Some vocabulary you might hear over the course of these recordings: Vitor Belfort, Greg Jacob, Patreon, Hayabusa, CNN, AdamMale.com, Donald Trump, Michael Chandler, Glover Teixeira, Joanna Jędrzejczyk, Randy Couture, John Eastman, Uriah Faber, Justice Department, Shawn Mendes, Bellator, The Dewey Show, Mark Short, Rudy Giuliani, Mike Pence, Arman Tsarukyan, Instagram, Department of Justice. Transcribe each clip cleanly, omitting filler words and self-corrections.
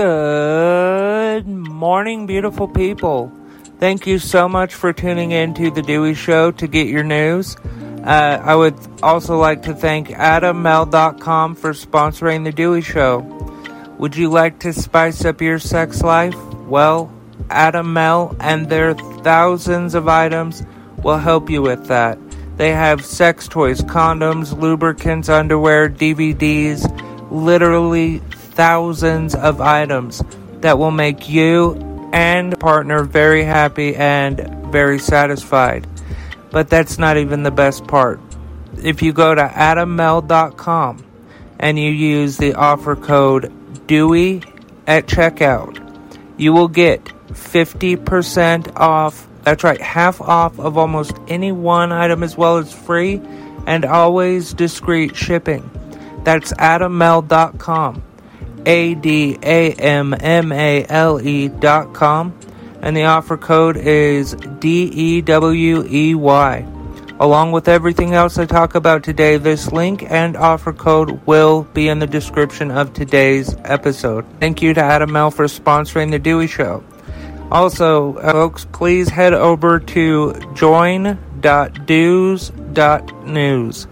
Good morning, beautiful people. Thank you so much for tuning in to The Dewey Show to get your news. I would also like to thank AdamMale.com for sponsoring The Dewey Show. Would you like to spice up your sex life? Well, Adam Male and their thousands of items will help you with that. They have sex toys, condoms, lubricants, underwear, DVDs, literally thousands of items that will make you and partner very happy and very satisfied. But that's not even the best part. If you go to AdamMale.com and you use the offer code DEWEY at checkout, you will get 50% off. That's right, half off of almost any one item, as well as free and always discreet shipping. That's AdamMale.com. AdamMale.com. And the offer code is DEWEY. Along with everything else I talk about today, this link and offer code will be in the description of today's episode. Thank you to Adam Male for sponsoring The Dewey Show. Also, folks, please head over to join.dews.news.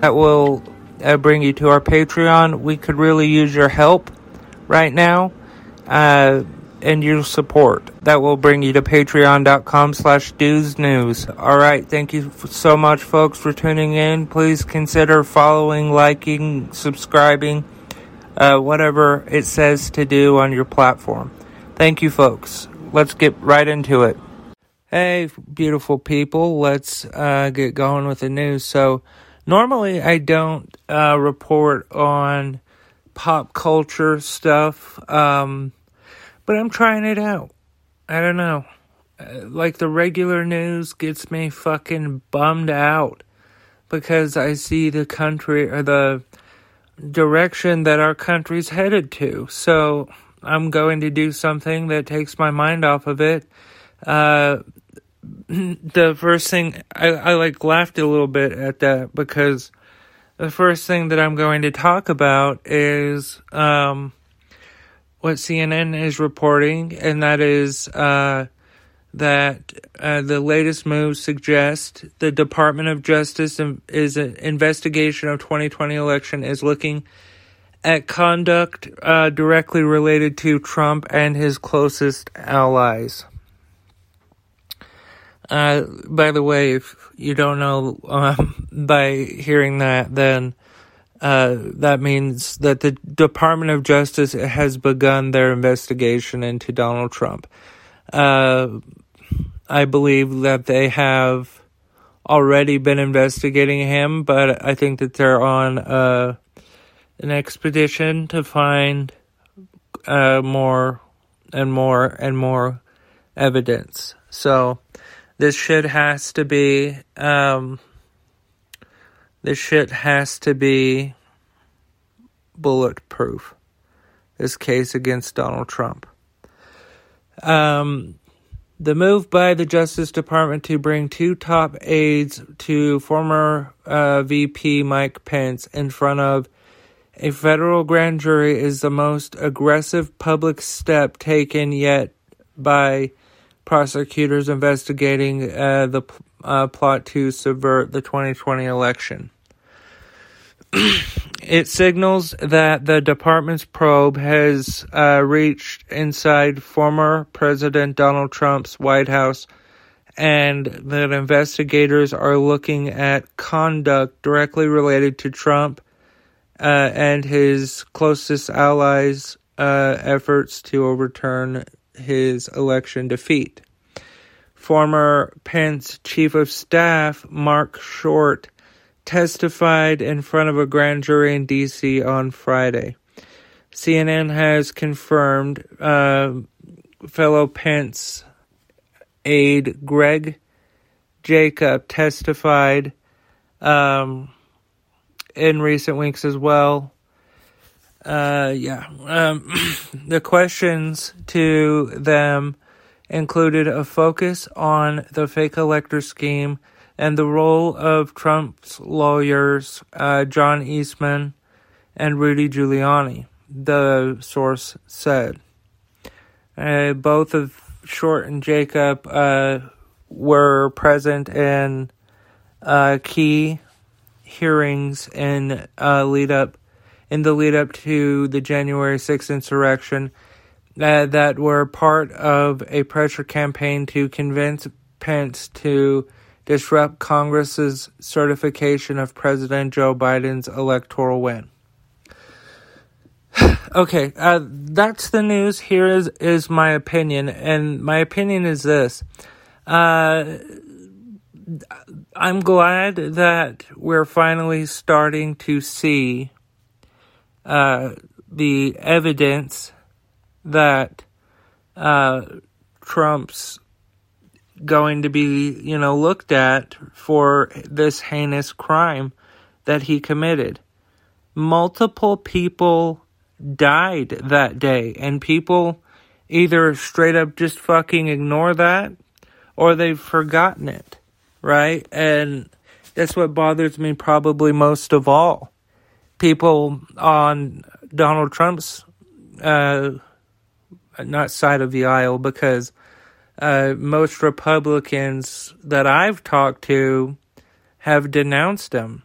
That will bring you to our Patreon. We could really use your help right now. And your support. That will bring you to patreon.com/dewsnews. Alright, thank you so much, folks, for tuning in. Please consider following, liking, subscribing, whatever it says to do on your platform. Thank you, folks. Let's get right into it. Hey, beautiful people, let's get going with the news. So, normally I don't report on pop culture stuff, but I'm trying it out. I don't know. Like, the regular news gets me fucking bummed out. Because I see the country, or the direction that our country's headed to. So, I'm going to do something that takes my mind off of it. The first thing, I like laughed a little bit at that. Because the first thing that I'm going to talk about is, what CNN is reporting, and that is that the latest move suggests the Department of Justice is an investigation of 2020 election is looking at conduct directly related to Trump and his closest allies. By the way, if you don't know by hearing that, then that means that the Department of Justice has begun their investigation into Donald Trump. I believe that they have already been investigating him, but I think that they're on an expedition to find more and more and more evidence. So this shit has to be... This shit has to be bulletproof. This case against Donald Trump. The move by the Justice Department to bring two top aides to former VP Mike Pence in front of a federal grand jury is the most aggressive public step taken yet by prosecutors investigating the plot to subvert the 2020 election. It signals that the department's probe has reached inside former President Donald Trump's White House, and that investigators are looking at conduct directly related to Trump and his closest allies' efforts to overturn his election defeat. Former Pence Chief of Staff Mark Short testified in front of a grand jury in D.C. on Friday. CNN has confirmed fellow Pence aide Greg Jacob testified in recent weeks as well. The questions to them included a focus on the fake elector scheme and the role of Trump's lawyers, John Eastman and Rudy Giuliani, the source said. Both of Short and Jacob were present in key hearings in the lead up to the January 6th insurrection that were part of a pressure campaign to convince Pence to disrupt Congress's certification of President Joe Biden's electoral win. Okay, that's the news. Here is my opinion, and my opinion is this. I'm glad that we're finally starting to see the evidence that Trump's going to be, looked at for this heinous crime that he committed. Multiple people died that day, and people either straight up just fucking ignore that, or they've forgotten it, right? And that's what bothers me probably most of all. People on Donald Trump's, not side of the aisle, because most Republicans that I've talked to have denounced him.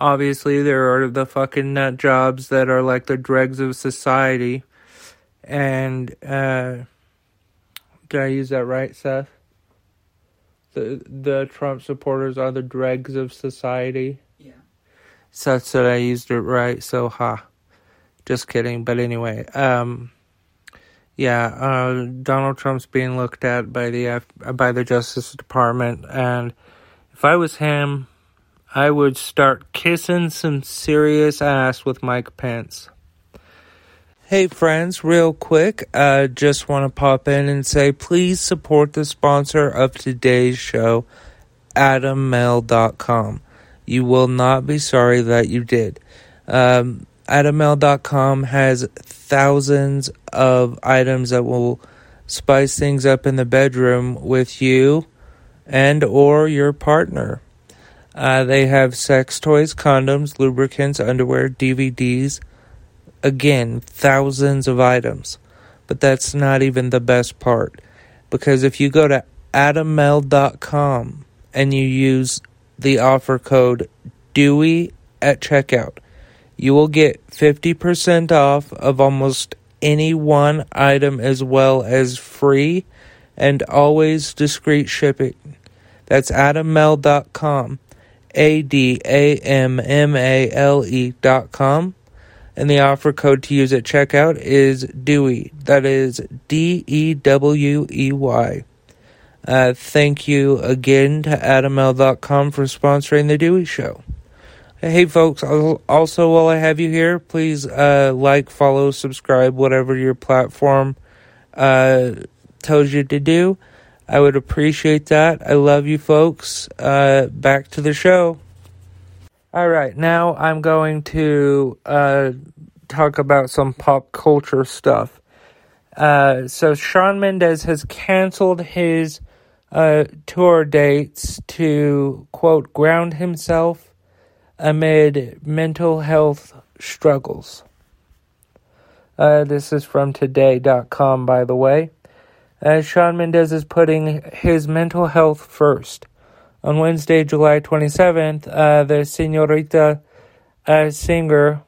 Obviously, there are the fucking nut jobs that are like the dregs of society. And, did I use that right, Seth? The Trump supporters are the dregs of society. Yeah. Seth said I used it right, so ha. Just kidding, but anyway, Donald Trump's being looked at by the Justice Department, and if I was him, I would start kissing some serious ass with Mike Pence. Hey friends, real quick, just want to pop in and say please support the sponsor of today's show, AdamMale.com. You will not be sorry that you did. AdamMale.com has thousands of items that will spice things up in the bedroom with you and or your partner. They have sex toys, condoms, lubricants, underwear, DVDs. Again, thousands of items. But that's not even the best part. Because if you go to AdamMale.com and you use the offer code Dewey at checkout, you will get 50% off of almost any one item, as well as free and always discreet shipping. That's AdamMale.com. AdamMale.com. And the offer code to use at checkout is Dewey. That is DEWEY. Thank you again to AdamMale.com for sponsoring The Dewey Show. Hey, folks, also while I have you here, please like, follow, subscribe, whatever your platform tells you to do. I would appreciate that. I love you, folks. Back to the show. All right, now I'm going to talk about some pop culture stuff. So Shawn Mendes has canceled his tour dates to, quote, ground himself amid mental health struggles. This is from today.com, by the way. Shawn Mendes is putting his mental health first. On Wednesday, July 27th, the Senorita singer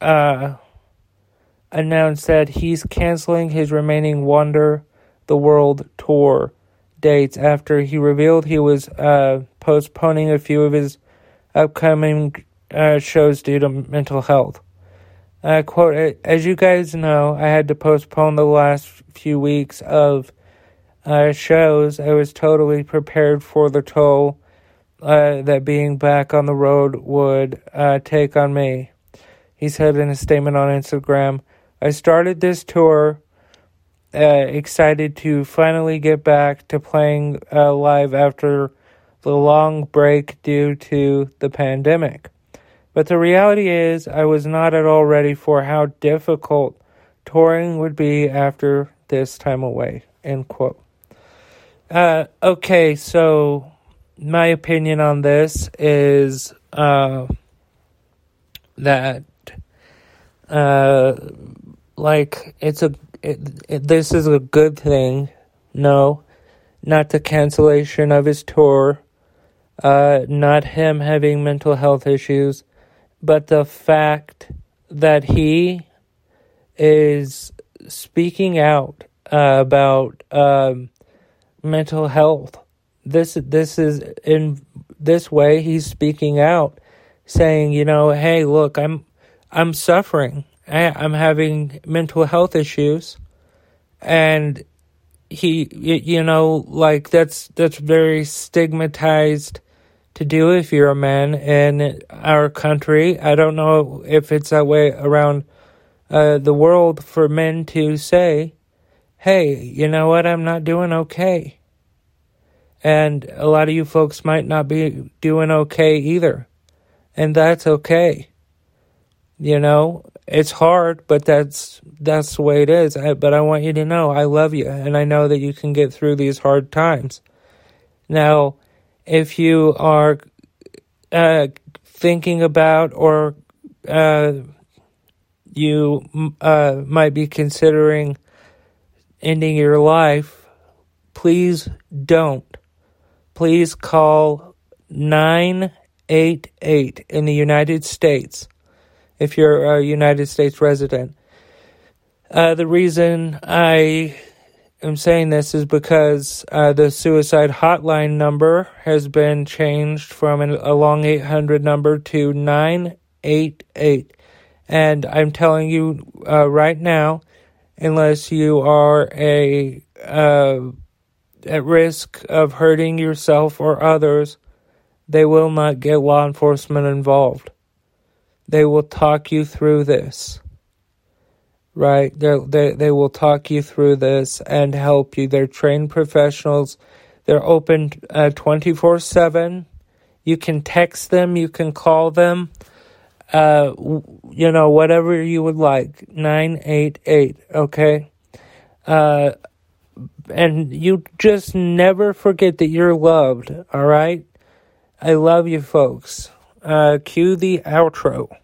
announced that he's canceling his remaining Wonder the World tour dates after he revealed he was postponing a few of his upcoming shows due to mental health. Quote, as you guys know, I had to postpone the last few weeks of shows. I was totally prepared for the toll that being back on the road would take on me. He said in a statement on Instagram, I started this tour excited to finally get back to playing live after the long break due to the pandemic. But the reality is, I was not at all ready for how difficult touring would be after this time away, end quote. Okay, so my opinion on this is that like, this is a good thing. No, not the cancellation of his tour, not him having mental health issues, but the fact that he is speaking out about mental health. This is in this way he's speaking out, saying, you know, hey, look, I'm suffering. I'm having mental health issues, and he, you know, like that's very stigmatized to do if you're a man in our country. I don't know if it's that way around the world for men to say, hey, you know what, I'm not doing okay. And a lot of you folks might not be doing okay either. And that's okay. You know, it's hard, but that's the way it is. But I want you to know I love you. And I know that you can get through these hard times. Now, if you are thinking about or you might be considering ending your life, please don't. Please call 988 in the United States if you're a United States resident. The reason I am saying this is because the suicide hotline number has been changed from a long 800 number to 988. And I'm telling you right now, unless you are at risk of hurting yourself or others, they will not get law enforcement involved. They will talk you through this, right? They will talk you through this and help you. They're trained professionals. They're open 24/7. You can text them. You can call them. You know, whatever you would like. 988, okay? And you just never forget that you're loved, all right? I love you folks. Cue the outro.